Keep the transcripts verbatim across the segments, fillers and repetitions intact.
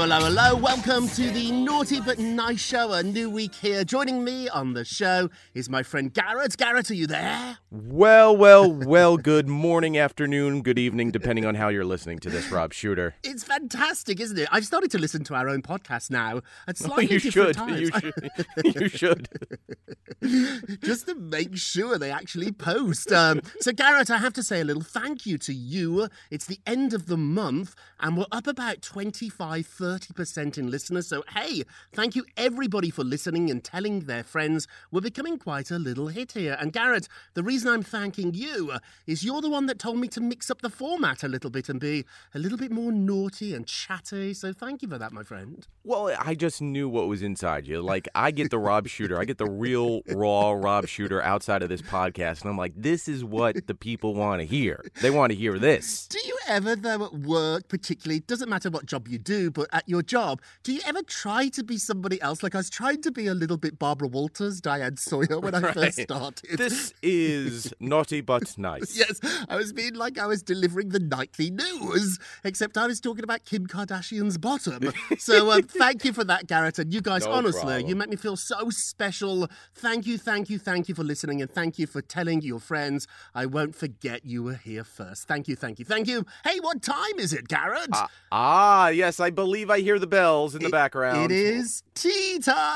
Hello, hello, hello. Welcome to the Naughty But Nice Show, a new week here. Joining me on the show is my friend Garrett. Garrett, are you there? Well, well, well, good morning, afternoon, good evening, depending on how you're listening to this, Rob Shuter. It's fantastic, isn't it? I've started to listen to our own podcast now at slightly oh, you different should. times. You should. You should. Just to make sure they actually post. Um, so, Garrett, I have to say a little thank you to you. It's the end of the month, and we're up about twenty-five thirty percent in listeners. So, hey, thank you everybody for listening and telling their friends. We're becoming quite a little hit here. And Garrett, the reason I'm thanking you is you're the one that told me to mix up the format a little bit and be a little bit more naughty and chatty. So thank you for that, my friend. Well, I just knew what was inside you. Like, I get the Rob Shuter. I get the real, raw Rob Shuter outside of this podcast. And I'm like, this is what the people want to hear. They want to hear this. Do you ever, though, at work particularly, doesn't matter what job you do, but at your job, do you ever try to be somebody else? Like, I was trying to be a little bit Barbara Walters, Diane Sawyer when I right. first started. This is naughty but nice. Yes, I was being like I was delivering the nightly news, except I was talking about Kim Kardashian's bottom. So um, thank you for that, Garrett. And you guys, no honestly, problem. You make me feel so special. Thank you, thank you, thank you for listening, and thank you for telling your friends. I won't forget you were here first. Thank you, thank you, thank you. Hey, what time is it, Garrett? Uh, ah, yes, I believe I hear the bells in the it, background. It is tea time.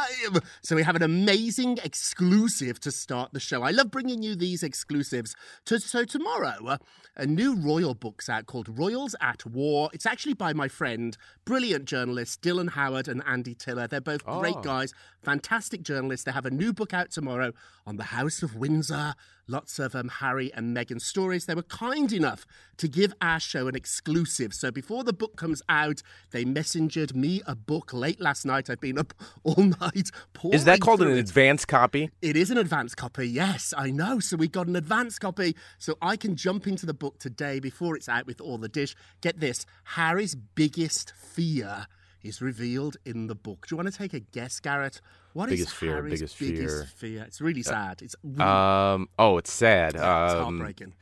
So we have an amazing exclusive to start the show. I love bringing you these exclusives. So tomorrow, a new royal book's out called Royals at War. It's actually by my friend, brilliant journalists Dylan Howard and Andy Tiller. They're both oh. great guys, fantastic journalists. They have a new book out tomorrow on the House of Windsor. Lots of um, Harry and Meghan stories. They were kind enough to give our show an exclusive. So before the book comes out, they messengered me a book late last night. I've been up all night. Is that called an it. advance copy? It is an advance copy, yes, I know. So we got an advance copy. So I can jump into the book today before it's out with all the dish. Get this, Harry's biggest fear is revealed in the book. Do you want to take a guess, Garrett? What biggest is fear, Harry's biggest, biggest fear. fear? It's really sad. It's really um. Oh, it's sad. Yeah, it's um, heartbreaking.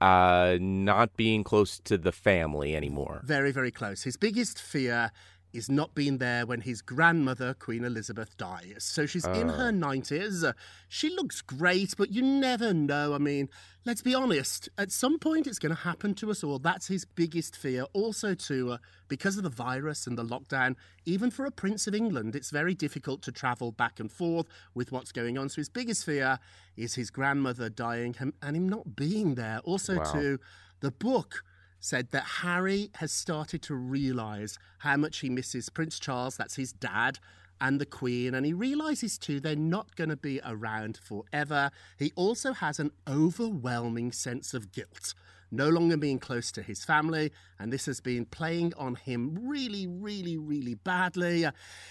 Uh, not being close to the family anymore. Very, very close. His biggest fear is not being there when his grandmother, Queen Elizabeth, dies. So she's uh. in her nineties. She looks great, but you never know. I mean, let's be honest. At some point, it's going to happen to us all. That's his biggest fear. Also, too, uh, because of the virus and the lockdown, even for a Prince of England, it's very difficult to travel back and forth with what's going on. So his biggest fear is his grandmother dying and him not being there. Also, wow. too, the book said that Harry has started to realise how much he misses Prince Charles, that's his dad, and the Queen, and he realises too they're not going to be around forever. He also has an overwhelming sense of guilt, no longer being close to his family, and this has been playing on him really, really, really badly.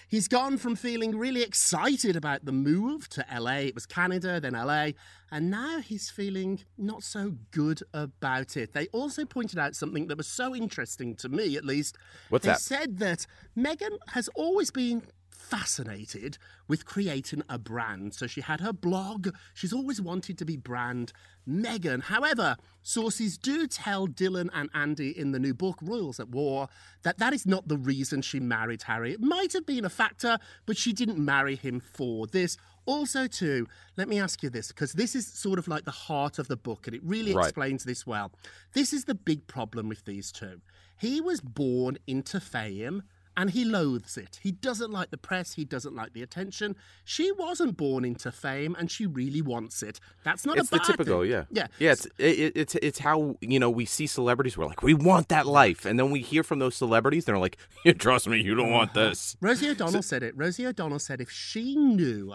He's gone from feeling really excited about the move to L A. It was Canada, then L A, and now he's feeling not so good about it. They also pointed out something that was so interesting to me, at least. What's that? They said that Meghan has always been fascinated with creating a brand. So she had her blog. She's always wanted to be brand Meghan. However, sources do tell Dylan and Andy in the new book, Royals at War, that that is not the reason she married Harry. It might have been a factor, but she didn't marry him for this. Also, too, let me ask you this, because this is sort of like the heart of the book, and it really right. explains this well. This is the big problem with these two. He was born into fame, and he loathes it. He doesn't like the press. He doesn't like the attention. She wasn't born into fame, and she really wants it. That's not it's a bad It's the typical, thing. yeah. Yeah, yeah it's, it, it's it's how, you know, we see celebrities. We're like, we want that life. And then we hear from those celebrities. They're like, trust me, you don't want this. Rosie O'Donnell so- said it. Rosie O'Donnell said if she knew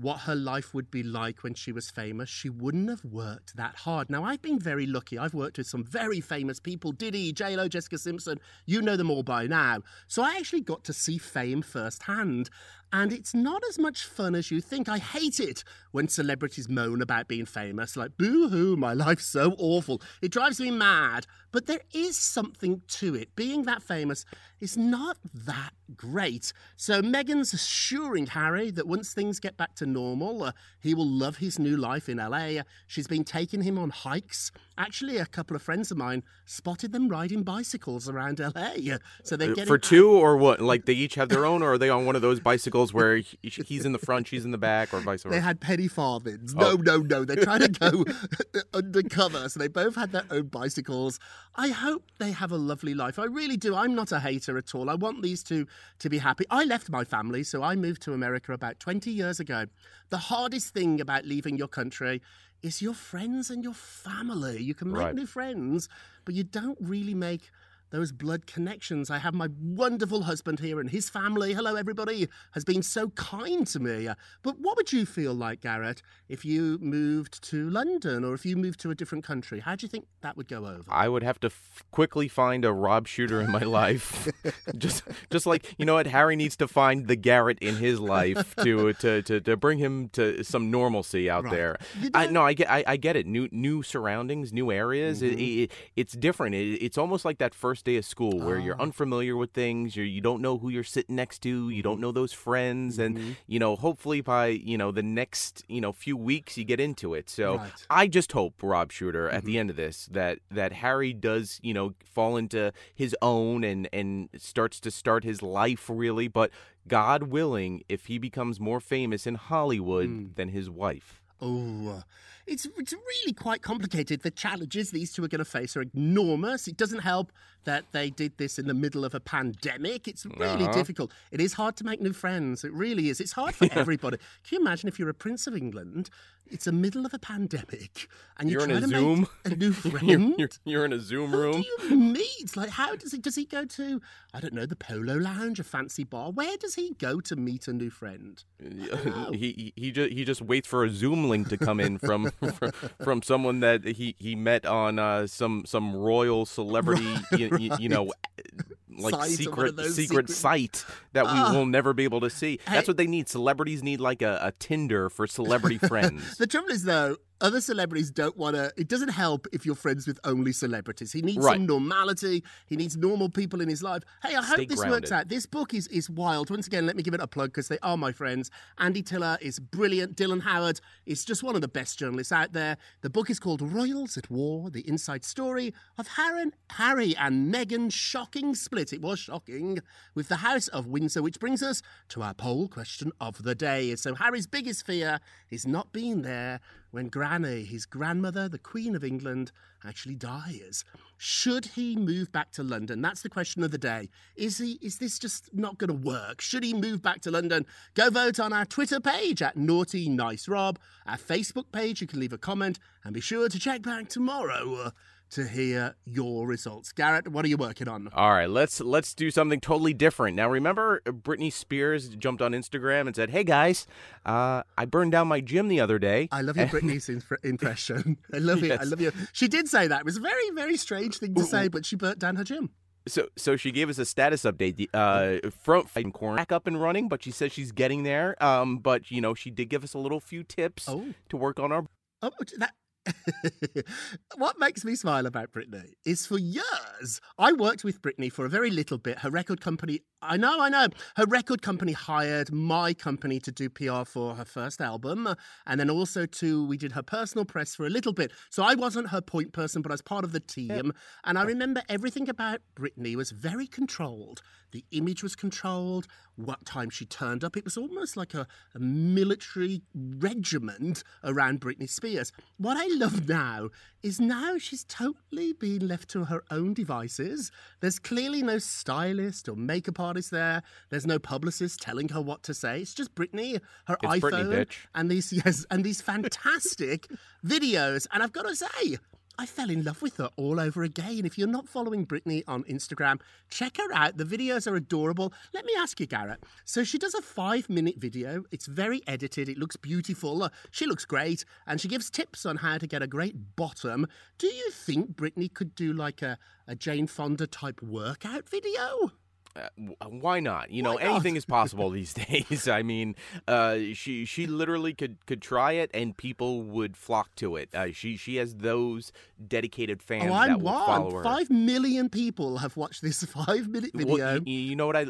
what her life would be like when she was famous, she wouldn't have worked that hard. Now, I've been very lucky. I've worked with some very famous people, Diddy, J Lo, Jessica Simpson. You know them all by now. So I actually got to see fame firsthand. And it's not as much fun as you think. I hate it when celebrities moan about being famous, like, boo-hoo, my life's so awful. It drives me mad. But there is something to it. Being that famous is not that great. So Meghan's assuring Harry that once things get back to normal, uh, he will love his new life in L A. She's been taking him on hikes. Actually, a couple of friends of mine spotted them riding bicycles around L A. So they're getting... For two or what? Like they each have their own, or are they on one of those bicycles where he, he's in the front, she's in the back, or vice versa? They had penny farthings. No, oh. no, no. They're trying to go undercover. So they both had their own bicycles. I hope they have a lovely life. I really do. I'm not a hater at all. I want these two to be happy. I left my family, so I moved to America about twenty years ago. The hardest thing about leaving your country is your friends and your family. You can make right. new friends, but you don't really make those blood connections. I have my wonderful husband here and his family. Hello, everybody, has been so kind to me. But what would you feel like, Garrett, if you moved to London or if you moved to a different country? How do you think that would go over? I would have to f- quickly find a Rob Shuter in my life. just just like, you know what, Harry needs to find the Garrett in his life to to, to, to bring him to some normalcy out right. there. You know? I, no, I get, I, I get it. New new surroundings, new areas. Mm-hmm. It, it, it's different. It, it's almost like that first day of school where oh. you're unfamiliar with things, you're, you don't know who you're sitting next to, you don't know those friends, and mm-hmm. you know, hopefully by you know the next you know few weeks you get into it. So right. I just hope, Rob Shuter, mm-hmm. at the end of this, that that Harry does you know fall into his own and and starts to start his life really. But God willing, if he becomes more famous in Hollywood mm. than his wife. Oh, it's it's really quite complicated. The challenges these two are going to face are enormous. It doesn't help that they did this in the middle of a pandemic. It's really uh-huh. difficult. It is hard to make new friends. It really is. It's hard for everybody. Can you imagine if you're a Prince of England? It's the middle of a pandemic, and you're, you're trying in a to Zoom. Make a new friend. you're, you're, you're in a Zoom room. Who do you meet? Like, how does he does he go to? I don't know, the Polo Lounge, a fancy bar. Where does he go to meet a new friend? He he, he just he just waits for a Zoom link to come in from from, from someone that he, he met on uh, some some royal celebrity right, you, right. you know like site secret secret, secret site that uh, we will never be able to see. That's hey, what they need. Celebrities need like a, a Tinder for celebrity friends. The trouble is though, other celebrities don't want to... It doesn't help if you're friends with only celebrities. He needs right. some normality. He needs normal people in his life. Hey, I Stay hope this grounded. works out. This book is, is wild. Once again, let me give it a plug because they are my friends. Andy Tiller is brilliant. Dylan Howard is just one of the best journalists out there. The book is called Royals at War, The Inside Story of Harry and Meghan's Shocking Split. It was shocking. With the House of Windsor, which brings us to our poll question of the day. So Harry's biggest fear is not being there when Granny, his grandmother, the Queen of England, actually dies. Should he move back to London? That's the question of the day. Is he? Is this just not going to work? Should he move back to London? Go vote on our Twitter page at Naughty Nice Rob, our Facebook page. You can leave a comment and be sure to check back tomorrow to hear your results. Garrett, what are you working on? All right, let's let's do something totally different. Now, remember Britney Spears jumped on Instagram and said, hey, guys, uh, I burned down my gym the other day. I love your Britney's impre- impression. I love yes. it. I love you. She did say that. It was a very, very strange thing to Ooh. say, but she burnt down her gym. So so she gave us a status update. Uh, front corner back up and running, but she says she's getting there. Um, But, you know, she did give us a little few tips oh. to work on our... Oh, that... What makes me smile about Britney is for years I worked with Britney for a very little bit. Her record company, I know, I know, her record company hired my company to do P R for her first album, and then also to we did her personal press for a little bit. So I wasn't her point person, but I was part of the team. Yeah. And I remember everything about Britney was very controlled. The image was controlled, what time she turned up. It was almost like a, a military regiment around Britney Spears. What I love now is now she's totally been left to her own devices. There's clearly no stylist or makeup artist there. There's no publicist telling her what to say. It's just Britney, her it's iPhone, Britney, bitch. and these yes, and these fantastic videos. And I've got to say, I fell in love with her all over again. If you're not following Britney on Instagram, check her out. The videos are adorable. Let me ask you, Garrett. So she does a five-minute video. It's very edited. It looks beautiful. She looks great. And she gives tips on how to get a great bottom. Do you think Britney could do like a, a Jane Fonda-type workout video? Uh, why not? You know, why anything not? is possible these days. I mean, uh, she she literally could, could try it, and people would flock to it. Uh, she she has those dedicated fans oh, that will follow her. Five million people have watched this five-minute video. Well, you, you know what? I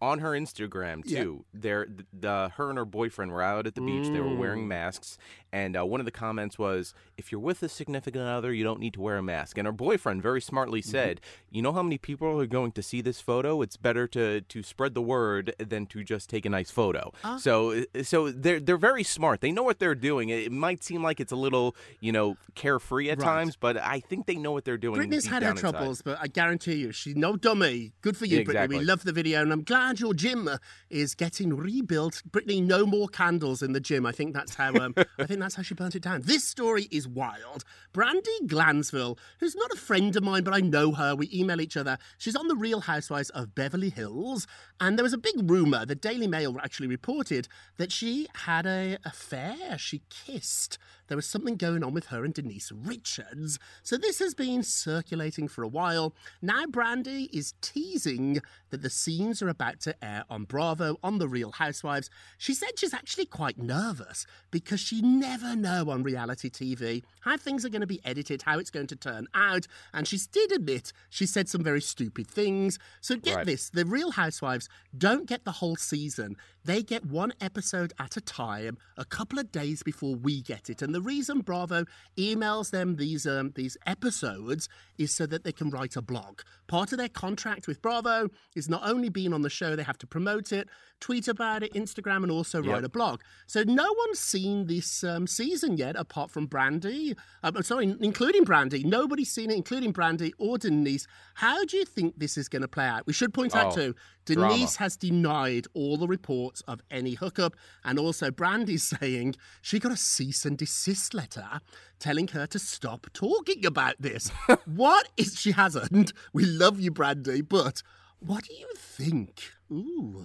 on her Instagram too. Yeah. There, the, the her and her boyfriend were out at the beach. Mm. They were wearing masks, and uh, one of the comments was, "If you're with a significant other, you don't need to wear a mask." And her boyfriend very smartly said, mm-hmm. "You know how many people are going to see this photo? It's better to, to spread the word than to just take a nice photo." Uh, so so they're they're very smart. They know what they're doing. It might seem like it's a little, you know, carefree at right. times, but I think they know what they're doing. Britney's had her inside. troubles, but I guarantee you, she's no dummy. Good for you, yeah, exactly. Britney. We love the video, and I'm glad your gym is getting rebuilt. Britney, no more candles in the gym. I think that's how um, I think that's how she burnt it down. This story is wild. Brandi Glanville, who's not a friend of mine, but I know her. We email each other. She's on The Real Housewives of Beverly Beverly Hills, and there was a big rumour, the Daily Mail actually reported, that she had an affair. She kissed. There was something going on with her and Denise Richards. So this has been circulating for a while. Now Brandi is teasing that the scenes are about to air on Bravo, on The Real Housewives. She said she's actually quite nervous because she never know on reality T V how things are going to be edited, how it's going to turn out, and she did admit she said some very stupid things. So get right. this. The Real Housewives don't get the whole season. They get one episode at a time, a couple of days before we get it. And the reason Bravo emails them these um, these episodes is so that they can write a blog. Part of their contract with Bravo is not only being on the show, they have to promote it, tweet about it, Instagram, and also yep. write a blog. So no one's seen this um, season yet, apart from Brandi. Um, sorry, including Brandi. Nobody's seen it, including Brandi or Denise. How do you think this is going to play out? We should point out oh, too, Denise drama. has denied all the reports of any hookup, and also Brandi's saying she got a cease and desist letter telling her to stop talking about this. What is she hasn't? We love you, Brandi, but what do you think? Ooh,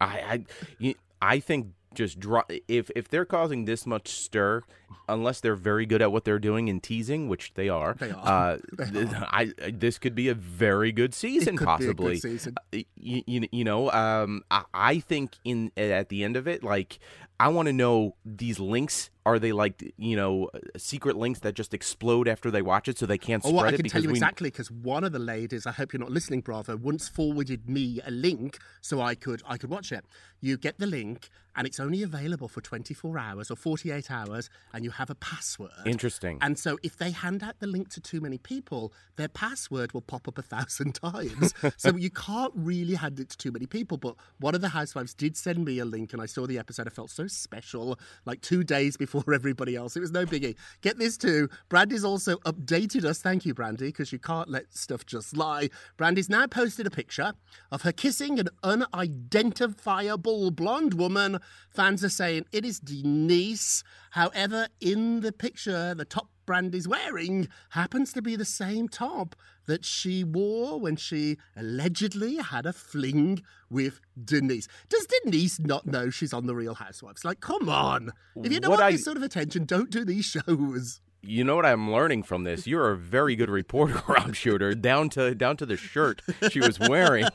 I, I, I think just draw, if if they're causing this much stir, unless they're very good at what they're doing in teasing, which they are, they are. Uh, they are. I, I this could be a very good season, it could possibly. Be a good season. Uh, you, you you know, um, I, I think in at the end of it, like, I want to know these links. Are they like, you know, secret links that just explode after they watch it so they can't spread it? Oh, I can it tell you we... exactly, because one of the ladies, I hope you're not listening, Bravo, once forwarded me a link so I could I could watch it. You get the link, and it's only available for twenty-four hours or forty-eight hours, and you have a password. Interesting. And so if they hand out the link to too many people, their password will pop up a thousand times. So you can't really hand it to too many people. But one of the housewives did send me a link, and I saw the episode. I felt so special, like two days before everybody else. It was no biggie. Get this too. Brandi's also updated us. Thank you, Brandi, because you can't let stuff just lie. Brandi's now posted a picture of her kissing an unidentifiable blonde woman. Fans are saying it is Denise. However, in the picture, the top Brandi's wearing happens to be the same top that she wore when she allegedly had a fling with Denise. Does Denise not know she's on The Real Housewives? Like, come on. If you don't want I... this sort of attention, don't do these shows. You know what I'm learning from this? You're a very good reporter, Rob Shuter, down to down to the shirt she was wearing.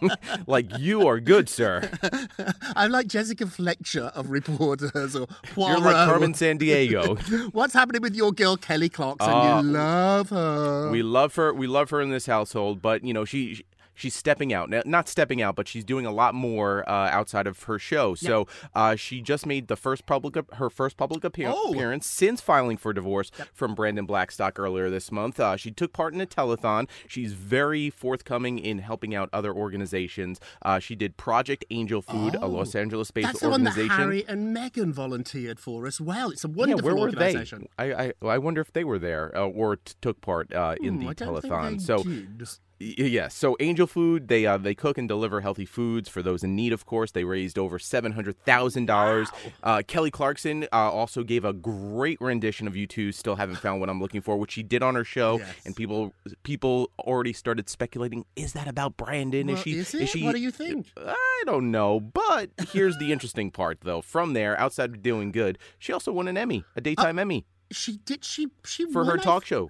Like, you are good, sir. I'm like Jessica Fletcher of reporters, or Poirot. You're like Carmen Sandiego. What's happening with your girl, Kelly Clarkson? Uh, you love her. We love her. We love her in this household, but, you know, she... she She's stepping out. Now, not stepping out, but she's doing a lot more uh, outside of her show. So yep. uh, she just made the first public her first public appear- oh. appearance since filing for divorce yep. from Brandon Blackstock earlier this month. Uh, she took part in a telethon. She's very forthcoming in helping out other organizations. Uh, she did Project Angel Food, oh. a Los Angeles-based That's organization. That's the one that Harry and Meghan volunteered for as well. It's a wonderful yeah, where organization. Were they? I, I I wonder if they were there uh, or t- took part uh, in mm, the I don't telethon. Think they so. Did. Yeah, so Angel Food, they uh, they cook and deliver healthy foods for those in need, of course. They raised over seven hundred thousand dollars. Wow. Uh, Kelly Clarkson uh, also gave a great rendition of U two, Still Haven't Found What I'm Looking For, which she did on her show. Yes. And people people already started speculating, is that about Brandon? Well, is, she, is, is she? What do you think? I don't know, but here's the interesting part, though. From there, outside of doing good, she also won an Emmy, a daytime uh, Emmy. She did? She, she for won her a... talk show.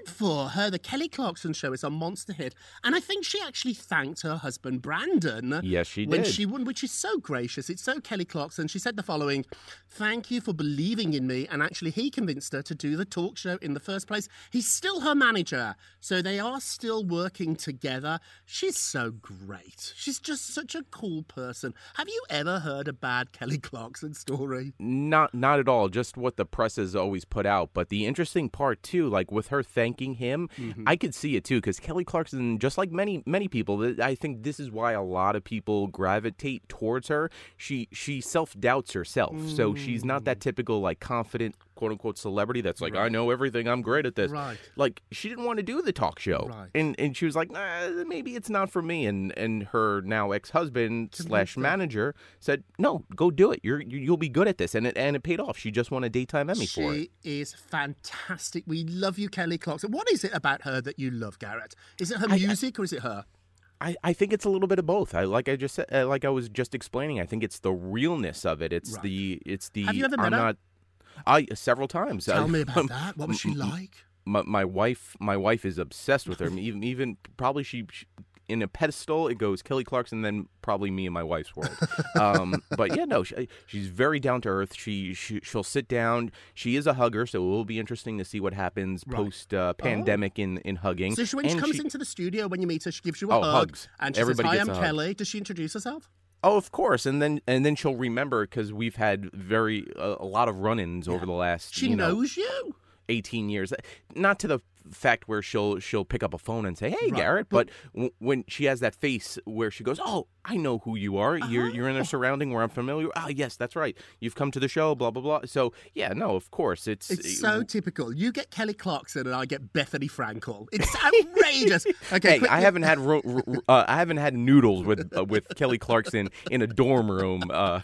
Good for her. The Kelly Clarkson show is a monster hit. And I think she actually thanked her husband, Brandon. Yes, she did. When she won, which is so gracious. It's so Kelly Clarkson. She said the following: "Thank you for believing in me." And actually, he convinced her to do the talk show in the first place. He's still her manager. So they are still working together. She's so great. She's just such a cool person. Have you ever heard a bad Kelly Clarkson story? Not, not at all. Just what the press has always put out. But the interesting part, too, like with her thanking him, mm-hmm. I could see it too, because Kelly Clarkson, just like many many people, I think this is why a lot of people gravitate towards her. She she self-doubts herself, mm. so she's not that typical like confident quote-unquote celebrity that's like, right. I know everything, I'm great at this. Right. Like, she didn't want to do the talk show. Right. And and she was like, nah, maybe it's not for me. And and her now ex-husband slash manager said, no, go do it. You're, you'll be good at this. And it, and it paid off. She just won a daytime Emmy she for it. She is fantastic. We love you, Kelly Clarkson. What is it about her that you love, Garrett? Is it her I, music I, or is it her? I, I think it's a little bit of both. I like I just said, like I was just explaining, I think it's the realness of it. It's right. the, it's the, Have you ever met I'm her? Not... I several times. Tell I, me about um, that. What was she like? My, my wife, my wife is obsessed with her. even, even probably she, she in a pedestal. It goes Kelly Clarkson, then probably me and my wife's world. um, but yeah, no, she, she's very down to earth. She, she she'll sit down. She is a hugger, so it will be interesting to see what happens right. post uh, pandemic oh. in, in hugging. So she, when and she comes she, into the studio, when you meet her, she gives you a oh, hug hugs. and she Everybody says, "Hi, I'm Kelly." Hug. Does she introduce herself? Oh, of course, and then and then she'll remember, because we've had very uh, a lot of run-ins yeah. over the last. She you know, knows you. Eighteen years, not to the fact where she'll she'll pick up a phone and say, "Hey, right. Garrett," but w- when she has that face where she goes, "Oh, I know who you are. Uh-huh. You're you're in a surrounding where I'm familiar. Ah, oh, yes, that's right. You've come to the show. Blah blah blah." So yeah, no, of course, it's it's it, so typical. You get Kelly Clarkson and I get Bethany Frankel. It's outrageous. Okay, hey, I haven't had ro- ro- uh, I haven't had noodles with uh, with Kelly Clarkson in a dorm room. Uh,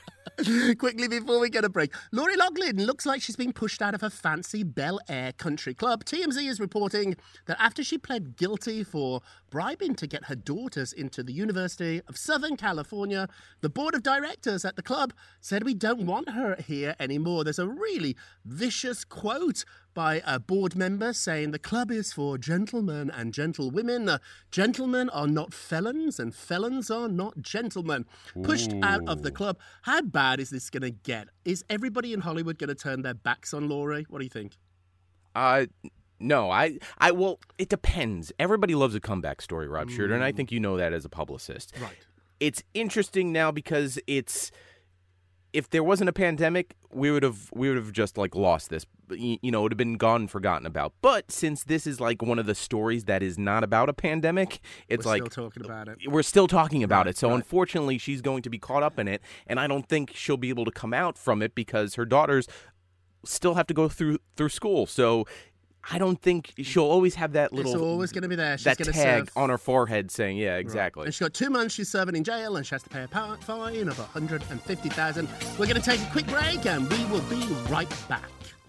Quickly before we get a break, Lori Loughlin looks like she's been pushed out of her fancy Bel Air country club. T M Z is reporting that after she pled guilty for bribing to get her daughters into the University of Southern California, the board of directors at the club said, "We don't want her here anymore." There's a really vicious quote by a board member saying the club is for gentlemen and gentlewomen. Uh, gentlemen are not felons and felons are not gentlemen. Ooh. Pushed out of the club. How bad is this going to get? Is everybody in Hollywood going to turn their backs on Lori? What do you think? Uh, no, I, I, well, it depends. Everybody loves a comeback story, Rob Shuter, mm. and I think you know that as a publicist. Right. It's interesting now because it's, if there wasn't a pandemic, we would have we would have just like lost this. You know, it would have been gone and forgotten about. But since this is like one of the stories that is not about a pandemic, it's we're like still talking about it. We're still talking about right, it. So right. Unfortunately, she's going to be caught up in it, and I don't think she'll be able to come out from it because her daughters still have to go through through school. So I don't think she'll always have that little. It's always going to be there. She's that tag serve. on her forehead saying, "Yeah, exactly." Right. And she's got two months. She's serving in jail, and she has to pay a fine of one hundred fifty thousand dollars. We're going to take a quick break, and we will be right back.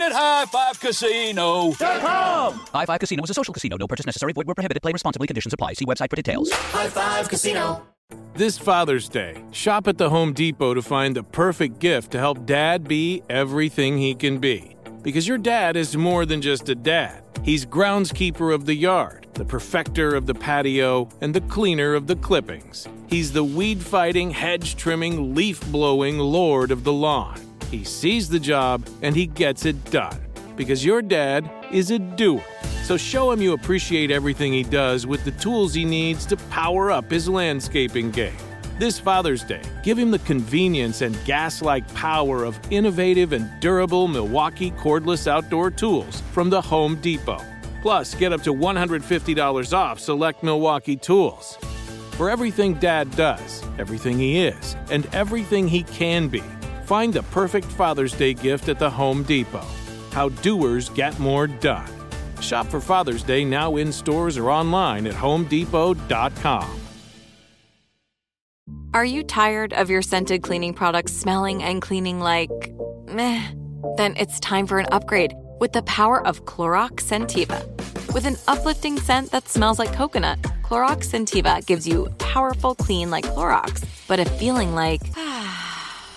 at High Five Casino. .com. High Five Casino is a social casino. No purchase necessary. Void where prohibited. Play responsibly. Conditions apply. See website for details. High Five Casino. This Father's Day, shop at the Home Depot to find the perfect gift to help Dad be everything he can be. Because your dad is more than just a dad. He's groundskeeper of the yard, the perfecter of the patio, and the cleaner of the clippings. He's the weed-fighting, hedge-trimming, leaf-blowing lord of the lawn. He sees the job, and he gets it done. Because your dad is a doer. So show him you appreciate everything he does with the tools he needs to power up his landscaping game. This Father's Day, give him the convenience and gas-like power of innovative and durable Milwaukee cordless outdoor tools from the Home Depot. Plus, get up to one hundred fifty dollars off select Milwaukee tools. For everything Dad does, everything he is, and everything he can be, find the perfect Father's Day gift at the Home Depot. How doers get more done. Shop for Father's Day now in stores or online at home depot dot com. Are you tired of your scented cleaning products smelling and cleaning like meh? Then it's time for an upgrade with the power of Clorox Sentiva. With an uplifting scent that smells like coconut, Clorox Sentiva gives you powerful clean like Clorox, but a feeling like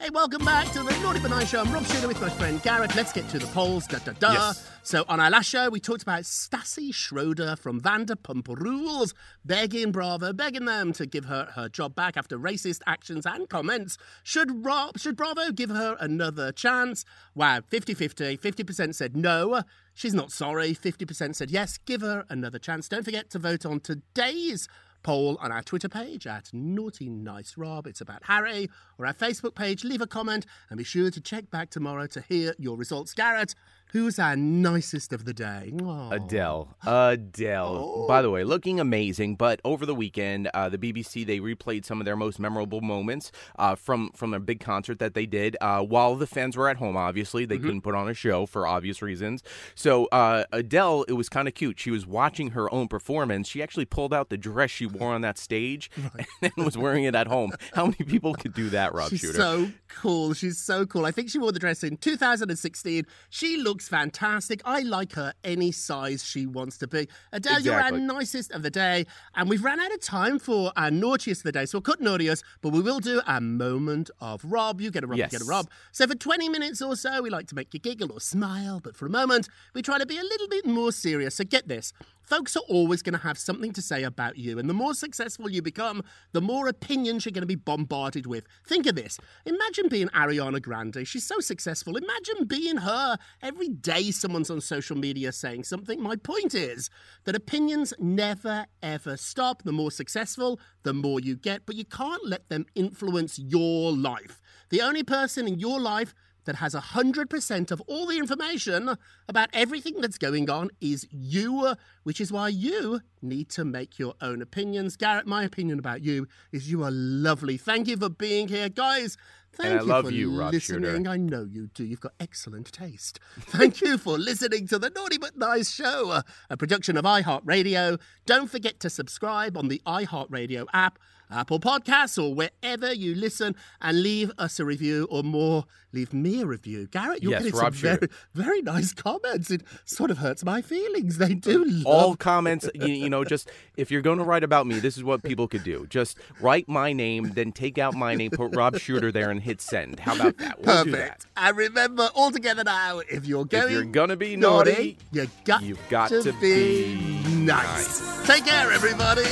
Hey, welcome back to the Naughty But Nice Show. I'm Rob Shuter with my friend Garrett. Let's get to the polls. Da, da, da. Yes. So on our last show, we talked about Stassi Schroeder from Vanderpump Rules begging Bravo, begging them to give her her job back after racist actions and comments. Should Rob, should Bravo give her another chance? Wow, fifty-fifty. fifty percent said no. She's not sorry. fifty percent said yes. Give her another chance. Don't forget to vote on today's poll on our Twitter page at Naughty Nice Rob. It's about Harry, or our Facebook page. Leave a comment and be sure to check back tomorrow to hear your results. Garrett, Who's our nicest of the day? Aww. Adele. Adele. Oh. By the way, looking amazing, but over the weekend, uh, the B B C, they replayed some of their most memorable moments uh, from, from a big concert that they did uh, while the fans were at home, obviously. They mm-hmm. couldn't put on a show for obvious reasons. So uh, Adele, it was kind of cute. She was watching her own performance. She actually pulled out the dress she wore on that stage right. and then was wearing it at home. How many people could do that, Rob Shuter? She's so cool. She's so cool. I think she wore the dress in two thousand sixteen. She looks fantastic. I like her any size she wants to be. Adele, exactly. You're our nicest of the day, and we've ran out of time for our naughtiest of the day, so we'll cut naughtiest, but we will do our moment of Rob. You get a Rob, yes. You get a Rob. So for twenty minutes or so, we like to make you giggle or smile, but for a moment, we try to be a little bit more serious. So get this. Folks are always going to have something to say about you, and the more successful you become, the more opinions you're going to be bombarded with. Think of this. Imagine being Ariana Grande. She's so successful. Imagine being her. Every day someone's on social media saying something. My point is that opinions never, ever stop. The more successful, the more you get, but you can't let them influence your life. The only person in your life that has one hundred percent of all the information about everything that's going on is you, which is why you need to make your own opinions. Garrett, my opinion about you is you are lovely. Thank you for being here, guys. Thank and I you love for you, Rob listening. Shuter. I know you do. You've got excellent taste. Thank you for listening to the Naughty But Nice Show, a production of iHeartRadio. Don't forget to subscribe on the iHeartRadio app, Apple Podcasts, or wherever you listen, and leave us a review, or more, leave me a review. Garrett, you're yes, getting Rob some very, very nice comments. It sort of hurts my feelings. They do love all comments. you, you know, just if you're going to write about me, this is what people could do. Just write my name, then take out my name, put Rob Shuter there, and hit send. How about that? We'll Perfect. Do that. And remember, all together now, if you're going if you're gonna be naughty, naughty you got you've got to, to be, be nice. nice. Take care, everybody.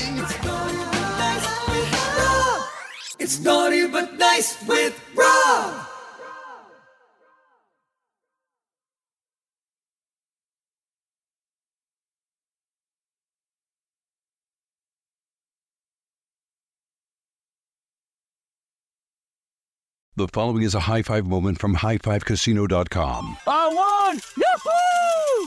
It's Naughty But Nice with Rob. The following is a high five moment from high five casino dot com. I won! Yahoo!